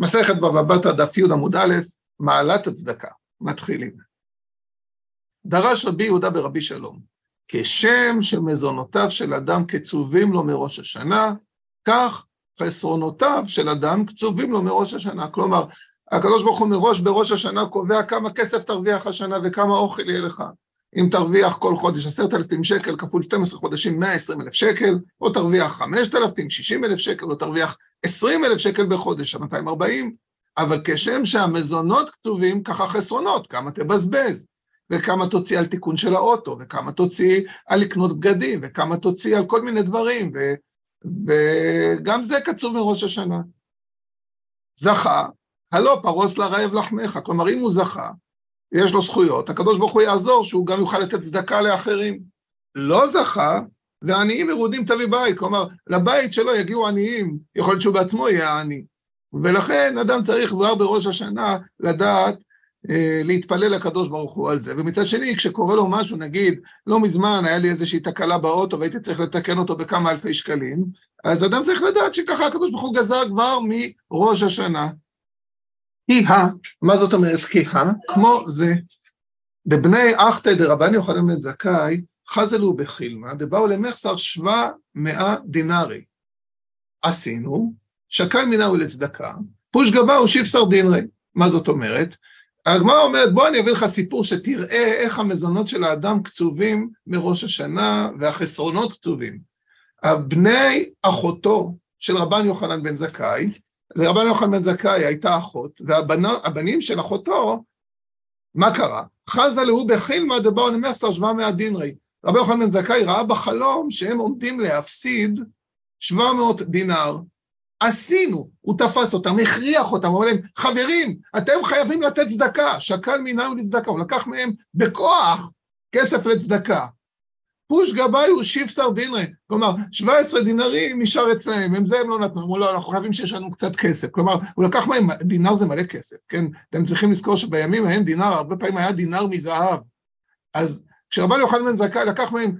מסכת בבא בתרא דף י עמוד א', מעלת הצדקה, מתחילים. דרש רבי יהודה ברבי שלום, כשם שמזונותיו של אדם קצובים לו מראש השנה, כך חסרונותיו של אדם קצובים לו מראש השנה. כלומר, הקדוש ברוך הוא מראש בראש השנה קובע כמה כסף תרוויח השנה וכמה אוכל יהיה לך. אם תרוויח כל חודש 10,000 שקל כפול 12 חודשים 120,000 שקל, או תרוויח 5,000, 60,000 שקל, או תרוויח 20,000 שקל בחודש, 240. אבל כשם שהמזונות קצובים, ככה חסרונות, כמה תבזבז, וכמה תוציא על תיקון של האוטו, וכמה תוציא על לקנות בגדים, וכמה תוציא על כל מיני דברים, וגם זה קצוב מראש השנה. זכה, הלא פרוס לרעב לחמך, כלומר אם הוא זכה, יש לו זכויות, הקדוש ברוך הוא יעזור שהוא גם יוכל לתת צדקה לאחרים. לא זכה, ועניים מרודים תביא בית, כלומר לבית שלו יגיעו עניים, יכול להיות שהוא בעצמו יהיה עני, ולכן אדם צריך כבר בראש השנה לדעת, להתפלל לקדוש ברוך הוא על זה. ומצד שני, כשקורה לו משהו, נגיד, לא מזמן היה לי איזושהי תקלה באוטו, והייתי צריך לתקן אותו בכמה אלפי שקלים, אז אדם צריך לדעת שככה הקדוש ברוך הוא גזר כבר מראש השנה. היא-ה, מה זאת אומרת? כי-ה, כמו זה, דבני אחתא דרבן יוחנן בן זכאי, חזלו בחילמה, דבאו למחסר 700 דינרי. עשינו, שקל מנהו לצדקה, פוש גבאו 17 דינרי. מה זאת אומרת? הגמרא אומרת, בוא אני אביא לך סיפור שתראה איך המזונות של האדם קצובים מראש השנה, והחסרונות קצובים. הבני אחותו של רבן יוחנן בן זכאי, לרבן יוחנן בן זכאי הייתה אחות, והבנים של אחותו, מה קרה? חזה להו בחילמה דבאו למחסר 700 דינרי. רבן יוחנן בן זכאי ראה בחלום שהם עומדים להפסיד 700 דינר. עשינו, הוא תפס אותם, הכריח אותם, הוא אומר להם, חברים, אתם חייבים לתת צדקה, שקל מנהו לצדקה, הוא לקח מהם בכוח כסף לצדקה. פוש גבאי הוא 17 דינרי, כלומר, 17 דינרים נשאר אצלהם, הם זה הם לא נתנו, אמרו, לא, אנחנו חייבים שיש לנו קצת כסף, כלומר, הוא לקח מהם, דינר זה מלא כסף, כן? אתם צריכים לזכור שבימים ההם דינר, הרבה פעמים היה דינר מזהב, אז כשרבן יוחנן בן זכאי לקח מהם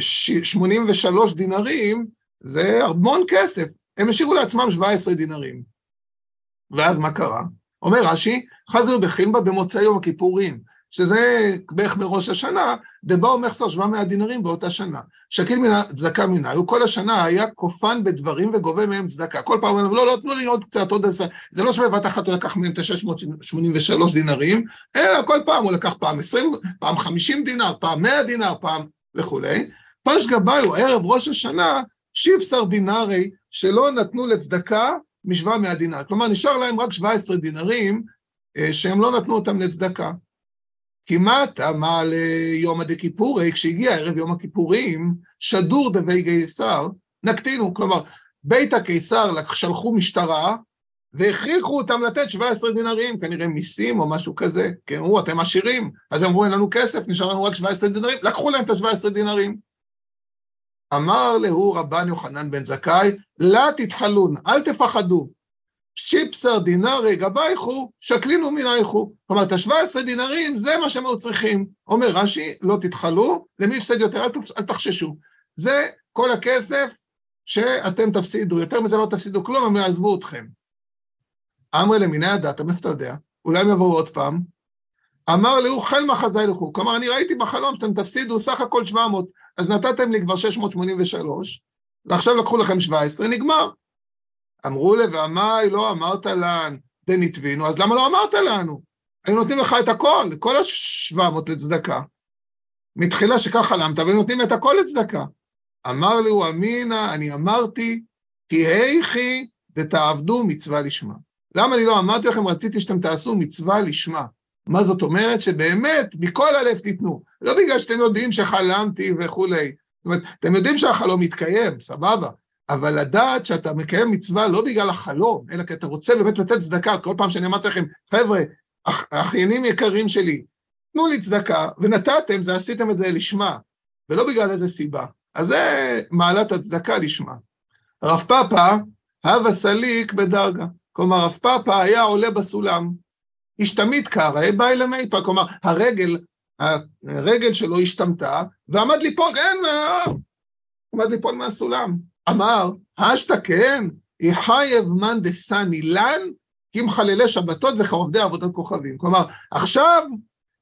683 דינרים, זה המון כסף, הם השאירו לעצמם 17 דינרים. ואז מה קרה? אומר רש"י, חזלו בחילמה במוצאי יום הכיפורים, שזה בערך בראש השנה, דבאו מחסר 700 דינרים באותה שנה. שקל מן הצדקה מינה, וכל השנה היה קופן בדברים וגובה מהם צדקה. כל פעם אומרים, לא, לא, תנו לי עוד קצת, עוד 10, זה לא שבבת אחת הוא לקח מהם את 683 דינרים, אלא כל פעם הוא לקח פעם 20, פעם 50 דינר, פעם 100 דינר, פעם וכולי. פש גבאי הוא ערב ראש השנה, 17 דינרי שלא נתנו לצדקה משווה 100 דינר. כלומר, נשאר להם רק 17 דינרים שהם לא נתנו אותם לצדקה. כמעט אמר ליום הדקיפורי, כשהגיע ערב יום הכיפורים, שדור דבי קיסר, נקטינו, כלומר, בית הקיסר שלחו משטרה, והכריחו אותם לתת 17 דינרים, כנראה מיסים או משהו כזה, כי אמרו, אתם עשירים, אז הם אמרו, אין לנו כסף, נשאר לנו רק 17 דינרים, לקחו להם את ה-17 דינרים. אמר להו רבן יוחנן בן זכאי, לא תתחלון, אל תפחדו, שיפסר דינרי גבייכו, שקלינו מנייכו. כלומר, את ה-17 דינרים, זה מה שהם היו צריכים. אומר רש"י, לא תתחלו, למי יפסד יותר, אל תחששו. זה כל הכסף שאתם תפסידו, יותר מזה לא תפסידו כלום, הם יעזבו אתכם. אמר למיני הדת, המפתדע, אולי הם יבואו עוד פעם, אמר להו חלמה חזאי לכו, כלומר אני ראיתי בחלום שאתם תפסידו סך הכל 700, אז נתתם לי כבר 683, ועכשיו לקחו לכם 17, נגמר. אמרו לי, ואמי לא אמרת לנו, דנתבינו, אז למה לא אמרת לנו? היו נותנים לך את הכל, כל ה-700 לצדקה. מתחילה שכך חלמת, אבל נותנים את הכל לצדקה. אמר להו אמינה, אני אמרתי, כי היכי דתעבדו מצווה לשמה. למה אני לא אמרתי לכם, רציתי שאתם תעשו מצווה לשמה. מה זאת אומרת? שבאמת, מכל הלב תיתנו. לא בגלל שאתם יודעים שחלמתי וכו'. זאת אומרת, אתם יודעים שהחלום מתקיים, סבבה. אבל לדעת שאתה מקיים מצווה לא בגלל החלום, אלא כי אתה רוצה באמת לתת צדקה. כל פעם שאני אמרתי לכם, חבר'ה, אחיינים יקרים שלי, תנו לי צדקה, ונתתם, זה עשיתם את זה לשמה, ולא בגלל איזה סיבה. אז זה מעלת הצדקה לשמה. רב פאפה, הווה סליק בדרגה. כלומר, רב פאפה היה עולה בסולם, השתמית קרא, באי למיפה, כלומר, הרגל שלו השתמתה, ועמד ליפול, אין, עמד ליפול מהסולם. אמר, השתקן, יחייב מן דסן אילן, כמחללי שבתות וכעובדי עבודת כוכבים. כלומר, עכשיו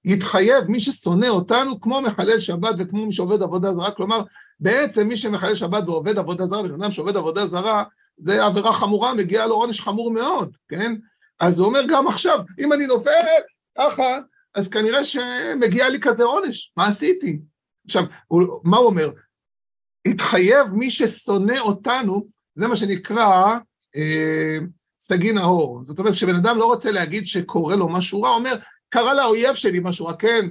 יתחייב מי ששונא אותנו כמו מחלל שבת וכמו מי שעובד עבודה זרה. כלומר, בעצם מי שמחלל שבת ועובד עבודה זרה, וכנדם שעובד עבודה זרה, זה עבירה חמורה, מגיע לו עונש חמור מאוד, כן? אז הוא אומר גם עכשיו, אם אני נופלת, ככה, אז כנראה שמגיע לי כזה עונש, מה עשיתי? עכשיו, מה הוא אומר? התחייב מי ששונא אותנו, זה מה שנקרא סגין האור. זאת אומרת, שבן אדם לא רוצה להגיד שקורא לו משהו רע, אומר, קרא לאויב שלי משהו רע, כן,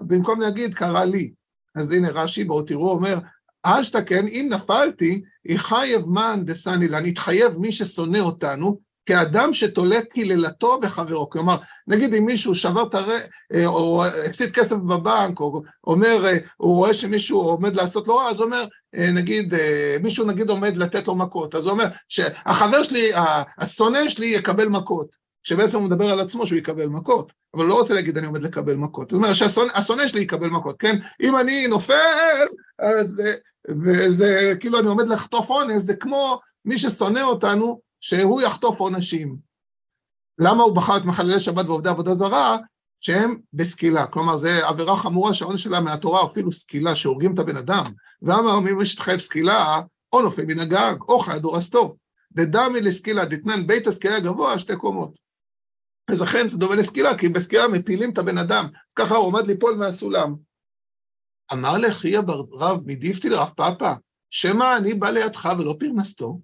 במקום להגיד, קרא לי. אז הנה רש"י, בואו תראו, אומר, אשתכן, אם נפלתי, יחייב מן דסן אילן, יתחייב מי ששונא אותנו, כאדם שתולה קללתו בחברו. כלומר, נגיד אם מישהו שבר או הפסיד כסף בבנק, או אומר, הוא רואה שמישהו עומד לעשות לו רע, אז אומר, נגיד, מישהו נגיד עומד לתת לו מכות, אז הוא אומר, שהחבר שלי, השונא שלי יקבל מכות, שבעצם הוא מדבר על עצמו שהוא יקבל מכות, אבל הוא לא רוצה להגיד אני עומד לקבל מכות, זאת אומרת שהשונא שלי יקבל מכות, כן? אם אני נופל, אז וזה, כאילו אני עומד לחטוף עונש, זה כמו מי ששונא אותנו, שהוא יחטוף עונשים. למה הוא בחר את מחללי שבת ועובדי עבודה זרה? שהם בסקילה, כלומר זה עבירה חמורה שהעונש שלה מהתורה, אפילו סקילה שהורגים את הבן אדם, ואמר מי שתחייב סקילה, או נופל מן הגג, או חד או אסתו, דדמי לסקילה, דתנן בית הסקילה גבוה, 2 קומות. אז לכן זה דומה לסקילה, כי בסקילה מפילים את הבן אדם, אז ככה הוא עומד ליפול מהסולם. אמר לחיה בר רב מדיפתי לרב פאפה, שמה אני בא לידך ולא פרנסתו,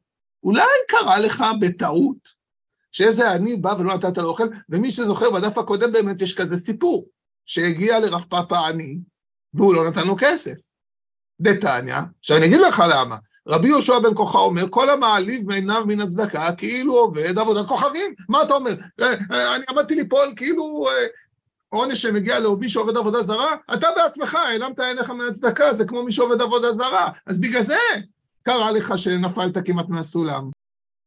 אולי קרא לך בטעות, שזה אני בא ולא נתת לו אוכל, ומי שזוכר בדף הקודם באמת יש כזה סיפור, שהגיע לרב פאפה אני, והוא לא נתן לו כסף. דתניה, שאני אגיד לך למה, רבי יהושע בן קרחה אומר, כל המעליב מעיניו מן הצדקה, כאילו עובד עבודת כוכבים. מה אתה אומר? אני עמדתי ליפול, כאילו עונש שמגיע לו מי שעובד עבודה זרה, אתה בעצמך, העלמת עיניך מהצדקה, זה כמו מי שעובד עבודה זרה, אז בגלל זה קרא לך שנפלת כמעט מהסולם.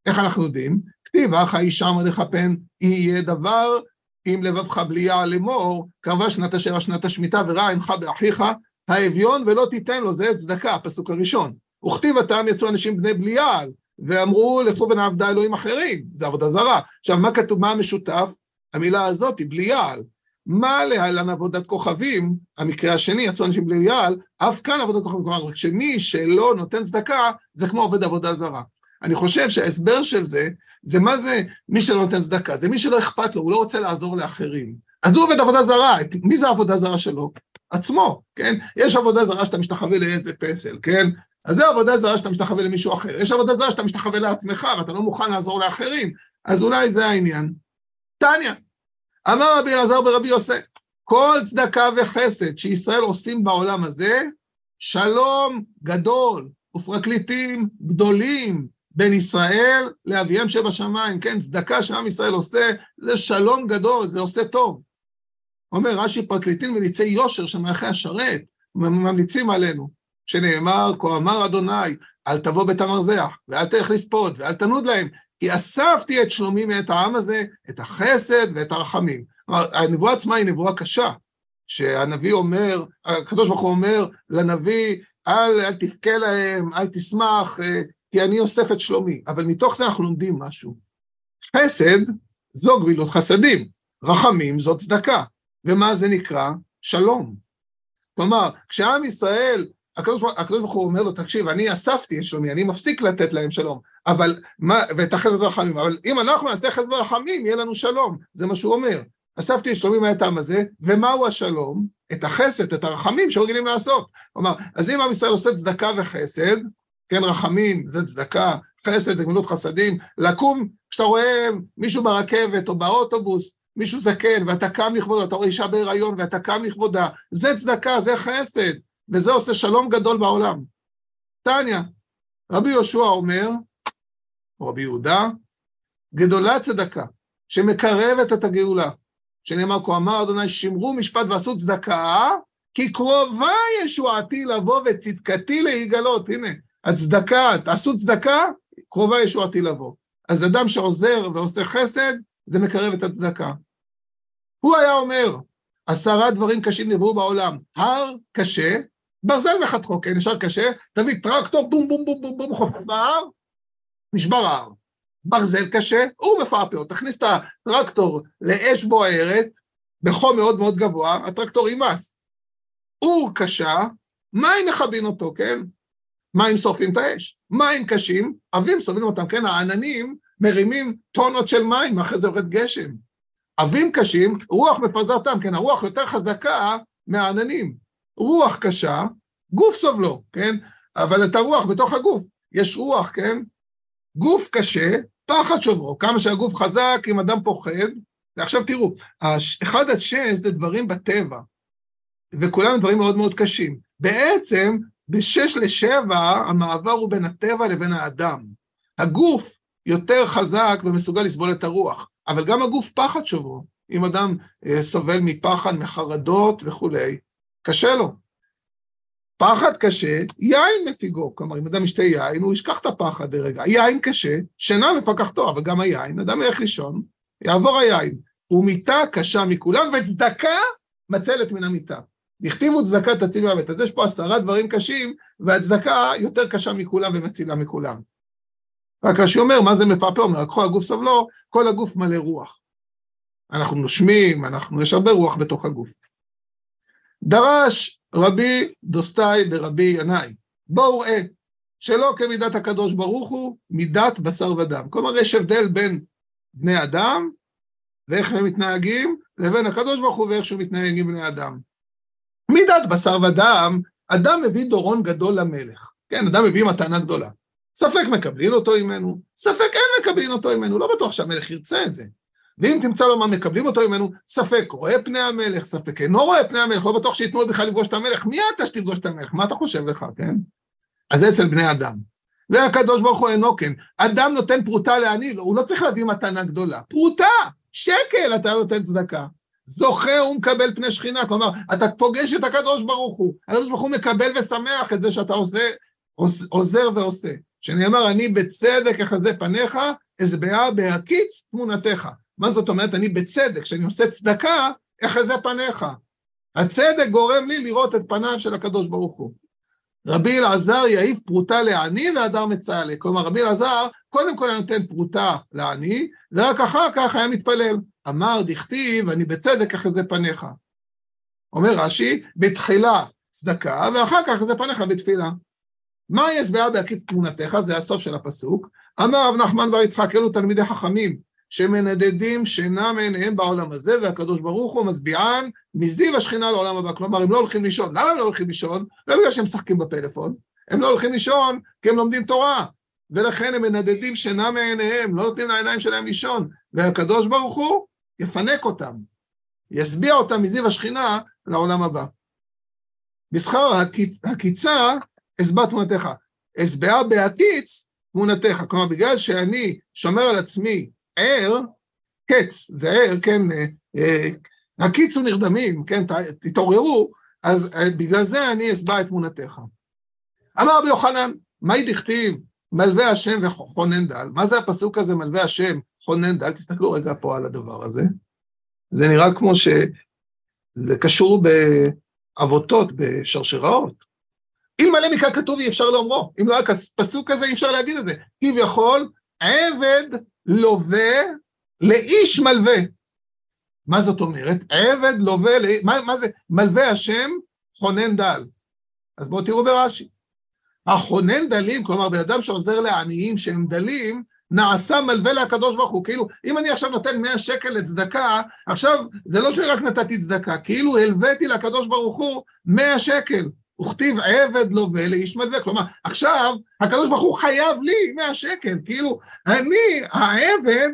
איך אנחנו יודעים? כתיב, אך האיש אמר לך פן, יהיה דבר, אם לבבך בליעה לאמור, קרבה שנת אשר שנת השמיטה, וראה עינך באחיך, האביון ולא תיתן לו, זה הצדקה, הפסוק הראשון. וכתיב הטעם יצאו אנשים בני בליעל, ואמרו לפובן עבדה אלוהים אחרים, זה עבודה זרה. עכשיו, מה כתוב, מה המשותף? המילה הזאת היא בליעל. מה להלן עבודת כוכבים, המקרה השני, יצאו אנשים בליעל, אף כאן עבודת כוכבים, כלומר, רק שמי שלא נותן צדקה, זה כמו עובד עבודה זרה. אני חושב שההסבר של זה, זה מה זה מי שלא נותן צדקה, זה מי שלא אכפת לו, הוא לא רוצה לעזור לאחרים. אז הוא עובד עבודה זרה, מי זה העבודה זרה שלו? עצמו, כן? יש עבודה זרה שאתה משתחווה לאיזה פסל, כן? אז זה עבודה זרה שאתה משתחווה למישהו אחר. יש עבודה זרה שאתה משתחווה לעצמך, ואתה לא מוכן לעזור לאחרים. אז אולי זה העניין. תניה, אמר רבי אלעזר ברבי יוסף, כל צדקה וחסד שישראל עושים בעולם הזה, שלום גדול ופרקליטים גדולים בין ישראל לאביהם שבשמיים. כן, צדקה שעם ישראל עושה, זה שלום גדול, זה עושה טוב. אומר רש"י, פרקליטים וניצי יושר שמלכי השרת, ממליצים עלינו. שנאמר, כה אמר אדוני, אל תבוא בתמרזח, ואל תלך לספוד, ואל תנוד להם, כי אספתי את שלומי מאת העם הזה, את החסד ואת הרחמים. הנבואה עצמה היא נבואה קשה, שהנביא אומר, הקדוש ברוך הוא אומר לנביא, אל תבכה להם, אל תשמח, כי אני אוסף את שלומי. אבל מתוך זה אנחנו לומדים משהו. חסד זו גבילות חסדים, רחמים זו צדקה. ומה זה נקרא? שלום. כלומר, כשעם ישראל, הקדוש ברוך הוא אומר לו, תקשיב, אני אספתי את שלומי, אני מפסיק לתת להם שלום, אבל, ואת החסד ורחמים, אבל אם אנחנו נעשה חסד ורחמים, יהיה לנו שלום, זה מה שהוא אומר, אספתי את שלומי מהטעם הזה, ומהו השלום? את החסד, את הרחמים שרגילים לעשות, כלומר, אז אם עם ישראל עושה צדקה וחסד, כן, רחמים זה צדקה, חסד זה גמילות חסדים, לקום, כשאתה רואה מישהו ברכבת או באוטובוס, מישהו זקן, ואתה קם לכבודה, אתה רואה אישה בהיריון, ואתה קם לכבודה, זה צדקה, זה חסד. וזה עושה שלום גדול בעולם. תניא, רבי יהושע אומר, או רבי יהודה, גדולה צדקה, שמקרבת את הגאולה, שנאמר, כה אמר אדוני, שמרו משפט ועשו צדקה, כי קרובה ישועתי לבוא וצדקתי להיגלות. הנה, הצדקה, תעשו צדקה, קרובה ישועתי לבוא. אז אדם שעוזר ועושה חסד, זה מקרב את הצדקה. הוא היה אומר, 10 דברים קשים נבראו בעולם, הר קשה, ברזל וחתכו, כן, נשאר קשה, תביא טרקטור, בום, בום, בום, בום, בום, חופר בער, נשבר הער, ברזל קשה, הוא מפעפע, תכניס את הטרקטור לאש בוערת, בחום מאוד מאוד גבוה, הטרקטור יימס. אור קשה, מים מכבים אותו, כן? מים שורפים את האש, מים קשים, אבים סובלים אותם, כן? העננים מרימים טונות של מים, אחרי זה יורד גשם. אבים קשים, רוח מפזר אותם, כן? הרוח יותר חזקה מהעננים. רוח קשה, גוף סובלו, כן? אבל את הרוח בתוך הגוף, יש רוח, כן? גוף קשה, תחת שוברו, כמה שהגוף חזק, אם אדם פוחד, ועכשיו תראו, 1 עד 6 זה דברים בטבע, וכולם דברים מאוד מאוד קשים. בעצם, ב-6 ל-7, המעבר הוא בין הטבע לבין האדם. הגוף יותר חזק ומסוגל לסבול את הרוח, אבל גם הגוף פחד שוברו, אם אדם סובל מפחד, מחרדות וכו', קשה לו. פחד קשה, יין מפיגו, כלומר, אם אדם ישתה יין, הוא ישכח את הפחד לרגע. יין קשה, שינה מפקחתו, אבל גם היין, אדם ילך לישון, יעבור היין, ומיטה קשה מכולם, וצדקה מצלת מן המיטה. נכתיבו צדקה תציל מהמת, אז יש פה 10 דברים קשים, והצדקה יותר קשה מכולם ומצילה מכולם. רק רש"י אומר, מה זה מפעפה? אומר, לקחו הגוף סבלו, כל הגוף מלא רוח. אנחנו נושמים, יש הרבה רוח בתוך הגוף. דרש רבי דוסטאי ברבי ינאי, בואו ראה, שלא כמידת הקדוש ברוך הוא, מידת בשר ודם. כלומר, יש הבדל בין בני אדם, ואיך הם מתנהגים, לבין הקדוש ברוך הוא, ואיך שהוא מתנהג עם בני אדם. מידת בשר ודם, אדם מביא דורון גדול למלך. כן, אדם מביא מתנה גדולה. ספק מקבלים אותו ממנו, ספק אין מקבלים אותו ממנו, לא בטוח שהמלך ירצה את זה. ואם תמצא לו מה מקבלים אותו ממנו, ספק רואה פני המלך, ספק אינו רואה פני המלך, לא בטוח שיתנו בכלל לפגוש את המלך, מי אתה שתפגוש את המלך, מה אתה חושב לך, כן? אז זה אצל בני אדם. והקדוש ברוך הוא אינו כן, אדם נותן פרוטה לעני, הוא לא צריך להביא מתנה גדולה, פרוטה, שקל אתה נותן צדקה, זוכה ומקבל פני שכינה, כלומר, אתה פוגש את הקדוש ברוך הוא, הקדוש ברוך הוא מקבל ושמח את זה שאתה עוזר ועושה, שנאמר, אני בצדק אחזה פניך, אשבע בהקיץ תמונתך. מה זאת אומרת? אני בצדק, כשאני עושה צדקה, אחזה פניך. הצדק גורם לי לראות את פניו של הקדוש ברוך הוא. רבי אלעזר יעיף פרוטה לעני והדר מצהלה. כלומר, רבי אלעזר, קודם כל אני נותן פרוטה לעני, ורק אחר כך היה מתפלל. אמר דכתיב, אני בצדק אחזה פניך. אומר רש"י, בתחילה צדקה, ואחר כך אחזה פניך בתפילה. מה יש בהקיץ תמונתך? זה הסוף של הפסוק. אמר רב נחמן בר יצחק, אלו תלמידי חכמים. שמנדדים שינה מעיניהם בעולם הזה, והקדוש ברוך הוא מסביען מזיו השכינה לעולם הבא. כלומר, הם לא הולכים לישון. למה הם לא הולכים לישון? לא בגלל שהם משחקים בפלאפון. הם לא הולכים לישון כי הם לומדים תורה. ולכן הם מנדדים שינה מעיניהם, לא נותנים לעיניים שלהם לישון. והקדוש ברוך הוא יפנק אותם, יסביע אותם מזיו השכינה לעולם הבא. בשכר הקיצה, אשבע תמונתך. אשבע בהקיץ תמונתך. כלומר, בגלל שאני שומר על עצמי ער, קץ, זה ער, כן, הקיצו נרדמים, כן, תתעוררו, אז בגלל זה אני אסבע את תמונתך. אמר רבי יוחנן, מהי דכתיב, מלווה השם וחונן דל, מה זה הפסוק הזה, מלווה השם, חונן דל, תסתכלו רגע פה על הדבר הזה, זה נראה כמו שזה קשור באבותות, בשרשראות, אם מלא מכאן כתוב אי אפשר לאומרו, אם לא רק הפסוק הזה אי אפשר להגיד את זה, כביכול, עבד, לווה לאיש מלווה. מה זאת אומרת? עבד לווה לאיש, מה זה? מלווה השם חונן דל. אז בואו תראו ברש"י. החונן דלים, כלומר בן אדם שעוזר לעניים שהם דלים, נעשה מלווה להקדוש ברוך הוא. כאילו, אם אני עכשיו נותן 100 שקל לצדקה, עכשיו זה לא שרק נתתי צדקה, כאילו הלוויתי להקדוש ברוך הוא 100 שקל. וכתיב עבד לווה לאיש מלווה, כלומר, עכשיו, הקדוש ברוך הוא חייב לי 100 שקל, כאילו, אני העבד,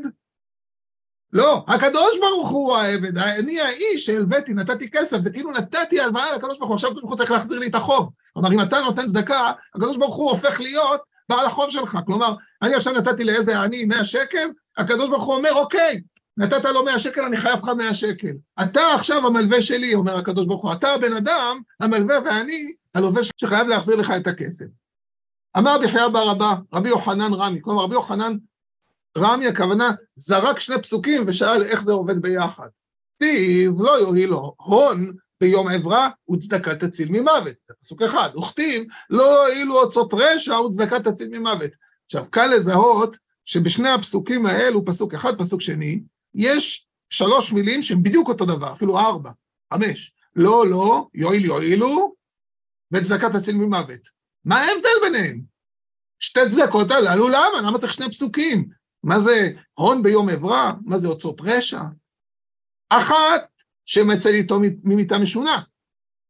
לא, הקדוש ברוך הוא העבד, אני האיש שהלוויתי, נתתי כסף, זה כאילו נתתי הלוואה לקדוש ברוך הוא, עכשיו הוא צריך להחזיר לי את החוב, כלומר, אם אתה נותן צדקה, הקדוש ברוך הוא הופך להיות בעל החוב שלך, כלומר, אני עכשיו נתתי לאיזה עני 100 שקל, הקדוש ברוך הוא אומר, אוקיי, נתת לו 100 שקל, אני חייב לך 100 שקל. אתה עכשיו המלווה שלי, אומר הקדוש ברוך הוא, אתה הבן אדם, המלווה ואני, הלווה שחייב להחזיר לך את הכסף. אמר בחיה ברבה, רבי יוחנן רמי, כלומר רבי יוחנן רמי, הכוונה, זרק 2 פסוקים ושאל איך זה עובד ביחד. כתיב, לא יועיל לו הון ביום עברה, וצדקה תציל ממוות. זה פסוק אחד. וכתיב, לא יועיל לו אוצרות רשע, וצדקה תציל ממוות. עכשיו, קל לזהות שבשני הפסוקים האלו, פסוק אחד, פסוק שני, יש שלוש מילים שהן בדיוק אותו דבר, אפילו ארבע, חמש. לא, לא, יועיל, יועילו, וצדקת תציל ממוות. מה ההבדל ביניהם? שתי צדקות הללו, למה? למה צריך שני פסוקים? מה זה הון ביום עברה? מה זה אוצר פרשע? אחת שמציל איתו ממיטה משונה,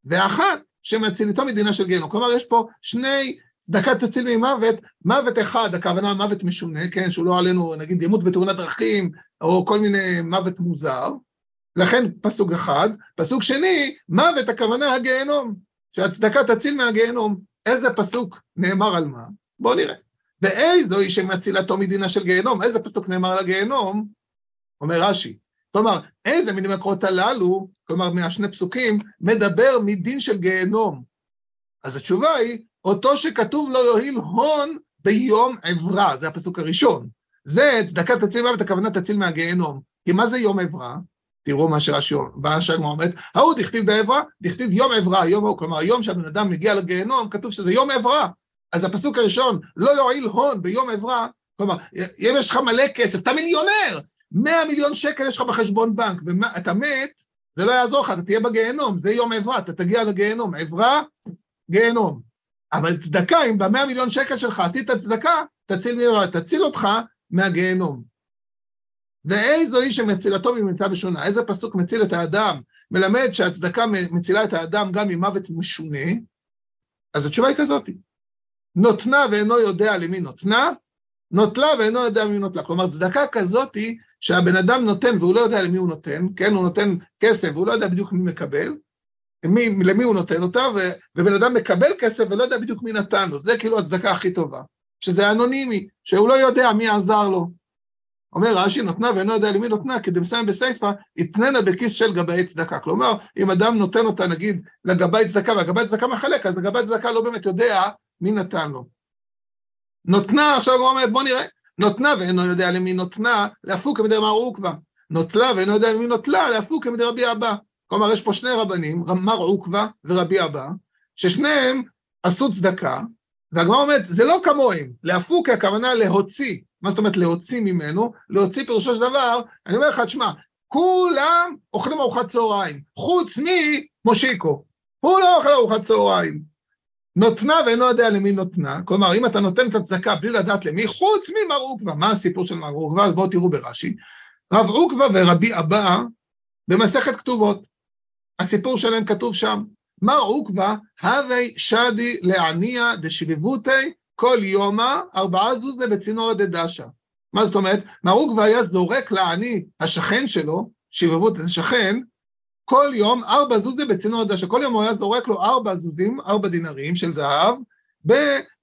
ואחת שמציל איתו מדינה של גיהנום. כלומר, יש פה שני צדקת תציל ממוות, מוות אחד, הכוונה מוות משונה, כן, שהוא לא עלינו, נגיד, ימות בתאונת דרכים, או כל מיני מוות מוזר, לכן פסוק אחד, פסוק שני, מוות הכוונה הגיהנום, שהצדקה תציל מהגיהנום, איזה פסוק נאמר על מה? בואו נראה. ואיזו היא שמצילתו מדינה של גיהנום, איזה פסוק נאמר על הגיהנום? אומר רש"י. כלומר, איזה מן המקורות הללו, כלומר מהשני פסוקים, מדבר מדין של גיהנום. אז התשובה היא, אותו שכתוב לא יועיל הון ביום עברה, זה הפסוק הראשון. זה צדקה תציל מהמוות, הכוונה תציל מהגיהנום. כי מה זה יום עברה? תראו מה שהגמרא אומרת, ההוא דכתיב בעברה, דכתיב יום עברה, כלומר היום שהבן אדם מגיע לגיהנום, כתוב שזה יום עברה, אז הפסוק הראשון, לא יועיל הון ביום עברה, כלומר, אם יש לך מלא כסף, אתה מיליונר, 100 מיליון שקל יש לך בחשבון בנק, ואתה מת, זה לא יעזור לך, אתה תהיה בגיהנום, זה יום עברה, אתה תגיע לגיהנום, עברה, גיהנום, אבל צדקה, אם ב-100 מיליון שקל שלך עשית צדקה, תציל אותך מהגיהנום. ואיזו היא שמצילתו ממיטה משונה, איזה פסוק מציל את האדם, מלמד שהצדקה מצילה את האדם גם ממוות משונה, אז התשובה היא כזאת, נותנה ואינו יודע למי נותנה, נוטלה ואינו יודע למי נוטלה, כלומר צדקה כזאת שהבן אדם נותן והוא לא יודע למי הוא נותן, כן, הוא נותן כסף והוא לא יודע בדיוק מי מקבל, למי הוא נותן אותה, ובן אדם מקבל כסף ולא יודע בדיוק מי נתן לו, זה כאילו הצדקה הכי טובה, שזה אנונימי, שהוא לא יודע מי עזר לו, אומר רש"י נותנה ואינו יודע למי נותנה, כדמסיים בסייפה, יתננה בכיס של גבאי צדקה. כלומר, אם אדם נותן אותה, נגיד, לגבאי צדקה, והגבאי צדקה מחלק, אז הגבאי צדקה לא באמת יודע מי נתן לו. נותנה, עכשיו הוא אומרת, בוא נראה, נותנה ואינו יודע למי נותנה, להפוך כמדי מר עוקבא. נוטלה ואינו יודע למי נוטלה, להפוך כמדי רבי אבא. כלומר, יש פה שני רבנים, מר עוקבא ורבי אבא, ששניהם עשו צדקה, והגמרא אומרת, זה לא כמוהם, להפוך הכוונה להוציא, מה זאת אומרת להוציא ממנו, להוציא פירושו של דבר, אני אומר לך, תשמע, כולם אוכלים ארוחת צהריים, חוץ ממושיקו, הוא לא אוכל ארוחת צהריים, נותנה ואינו יודע למי נותנה, כלומר, אם אתה נותן את הצדקה בלי לדעת למי, חוץ ממר עוקבא, מה הסיפור של מר עוקבא, אז בואו תראו ברש"י, רב עוקבא ורבי אבא, במסכת כתובות, הסיפור שלהם כתוב שם, מר עוקבא, הווי שדי לעניה דשביבותי, כל יומה, 4 זוז בצינור הדדשה. מה זאת אומרת? מר עוקבא היה זורק לעני, השכן שלו, שביבות השכן, כל יום 4 זוז בצינור הדדשה. כל יום הוא היה זורק לו 4 זוזים, 4 דינרים של זהב,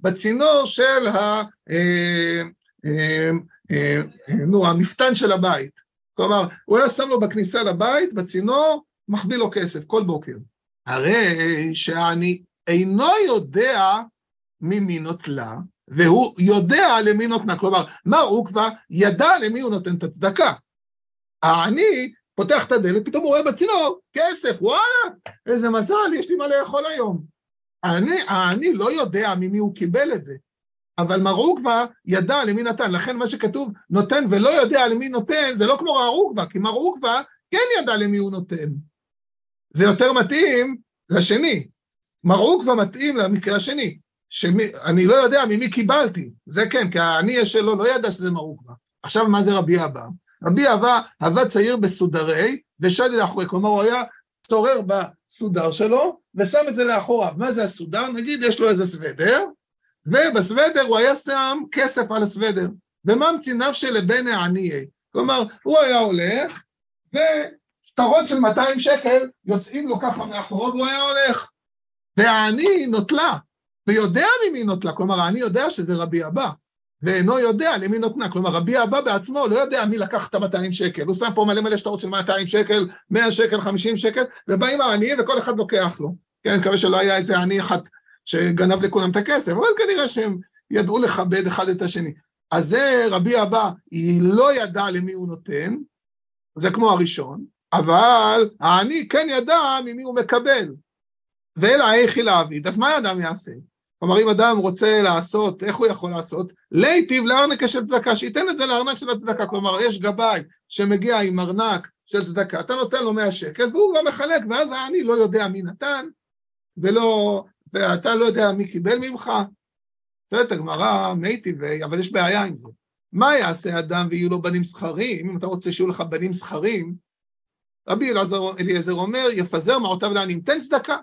בצינור של המפתן של הבית. כלומר, הוא היה שם לו בכניסה לבית, בצינור, מחביא לו כסף כל בוקר. הרי שאני אינו יודע ממי נוטלה, והוא יודע למי נותנה, כלומר, מר עוקבא ידע למי הוא נותן את הצדקה. העני פותח את הדלת, פתאום הוא רואה בצינור, כסף, וואלה, איזה מזל, יש לי מה לאכול היום. העני לא יודע ממי הוא קיבל את זה, אבל מר עוקבא ידע למי נתן, לכן מה שכתוב נותן ולא יודע למי נותן, זה לא כמו מר עוקבא, כי מר עוקבא כן ידע למי הוא נותן. זה יותר מתאים לשני, מר עוקבא מתאים למקרה השני, שאני לא יודע ממי קיבלתי, זה כן, כי העני שלו לא ידע שזה מר עוקבא. עכשיו מה זה רבי אבא? רבי אבא עבד צעיר בסודרי, ושדי לאחורי, כלומר הוא היה צורר בסודר שלו, ושם את זה לאחוריו. מה זה הסודר? נגיד יש לו איזה סוודר, ובסוודר הוא היה שם כסף על הסוודר, וממציא נפשי לבן הענייה. כלומר, הוא היה הולך, ושטרות של 200 שקל יוצאים לו ככה מאחוריו, הוא היה הולך, והעני נוטלה. ויודע ממי נוטלה, כלומר, אני יודע שזה רבי אבא, ואינו יודע למי נותנה, כלומר, רבי אבא בעצמו לא יודע מי לקח את 200 שקל, הוא שם פה מלא שטרות של 200 שקל, 100 שקל, 50 שקל, ובאים העניים וכל אחד לוקח לו, כן, אני מקווה שלא היה איזה עני אחד שגנב לכולם את הכסף, אבל כנראה שהם ידעו לכבד אחד את השני, אז זה רבי אבא, היא לא ידע למי הוא נותן, זה כמו הראשון, אבל העני כן ידע ממי הוא מקבל, ואלא היכי להעביד, אז מה האדם יעשה? כלומר, אם אדם רוצה לעשות, איך הוא יכול לעשות? להיטיב לארנק של צדקה, שייתן את זה לארנק של הצדקה, כלומר, יש גבאי שמגיע עם ארנק של צדקה, אתה נותן לו 100 שקל, והוא לא מחלק, ואז אני לא יודע מי נתן, ואתה לא יודע מי קיבל ממך, זאת הגמרא, מייטיבי, אבל יש בעיה עם זה. מה יעשה אדם ויהיו לו בנים סחרים? אם אתה רוצה שיהיו לך בנים סחרים, רבי אליעזר אומר, יפזר מעותיו לעניים, תן צדקה,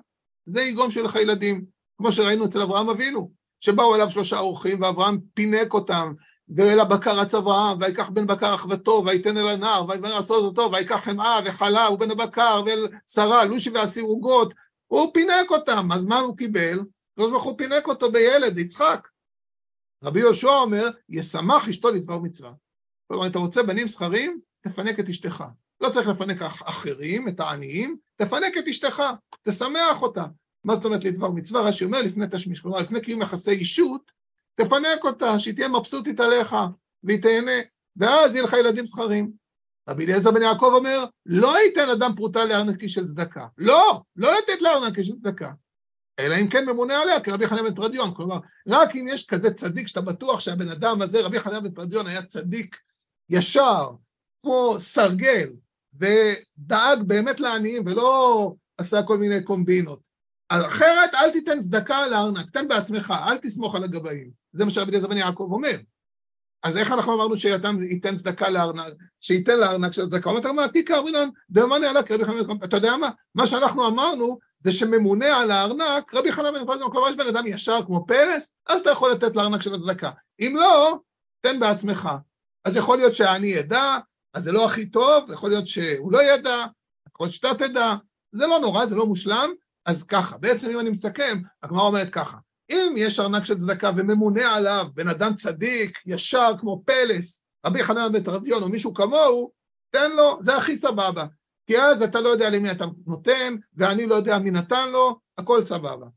זה יגרום שלך ילדים, כמו שראינו אצל אברהם אבינו, שבאו אליו 3 אורחים, ואברהם פינק אותם, ולבקר הצבא, ויקח בן בקר אחוותו, וייתן אל הנער, ויברר לעשות אותו, ויקח חמאה וחלה, ובן הבקר, ושרה, לושי ועשיר עוגות, הוא פינק אותם, אז מה הוא קיבל? הוא פינק אותו בילד, יצחק. רבי יהושע אומר, ישמח אשתו לדבר מצווה. כלומר, אתה רוצה בנים סחרים? תפנק את אשתך. לא צריך לפנק אחרים, את העניים, תפנק את אשתך, תשמח אותה. מה זאת אומרת לדבר מצווה? רש"י אומר, לפני תשמיש, כלומר, לפני קיום יחסי אישות, תפנק אותה, שהיא תהיה מבסוטית עליך, והיא תהנה, ואז יהיה לך ילדים סחרים. רבי אליעזר בן יעקב אומר, לא ייתן אדם פרוטה לארנקי של צדקה. לא לתת לארנקי של צדקה. אלא אם כן ממונה עליה, כרבי חנניא בן תרדיון, כלומר, רק אם יש כזה צדיק, שאתה בטוח שהבן אדם הזה, רבי חנניא בן תרדיון, היה צדיק ישר, כמו סרגל, ודאג באמת לעניים, ולא עשה כל מיני קומבינות. אחרת, אל תיתן צדקה לארנק, תן בעצמך, אל תסמוך על הגבאים. זה מה שרבי אליעזר בן יעקב אומר. אז איך אנחנו אמרנו שייתן צדקה לארנק, שייתן לארנק של צדקה? הוא אומר, תיקה ארינן, דמני עליה, כרבי חנניא בן תרדיון. אתה יודע מה שאנחנו אמרנו, זה שממונה על הארנק, רבי חנניא בן תרדיון, כלומר יש בן אדם ישר כמו פרס, אז אתה יכול לתת לארנק של הצדקה. אם לא, תן בעצמך. אז יכול להיות שאני ידע, אז זה לא הכי טוב, יכול להיות שהוא לא ידע, יכול להיות שאתה תדע, זה לא נורא, זה לא מושלם, אז ככה. בעצם אם אני מסכם, הגמרא אומרת ככה, אם יש ארנק של צדקה וממונה עליו, בן אדם צדיק, ישר כמו פרס, רבי חנניא בן תרדיון או מישהו כמוהו, תן לו, זה הכי סבבה. כי אז אתה לא יודע למי אתה נותן, ואני לא יודע מי נתן לו, הכל סבבה.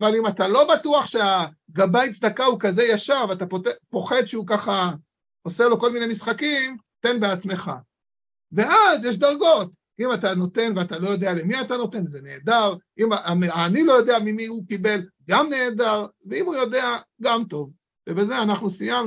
אבל אם אתה לא בטוח שהגבאי צדקה הוא כזה ישר, ואתה פוחד שהוא ככה עושה לו כל מיני משחקים, תן בעצמך. ואז יש דרגות. אם אתה נותן ואתה לא יודע למי אתה נותן, זה נהדר. אם אני לא יודע ממי הוא קיבל, גם נהדר. ואם הוא יודע, גם טוב. ובזה אנחנו סיימנו.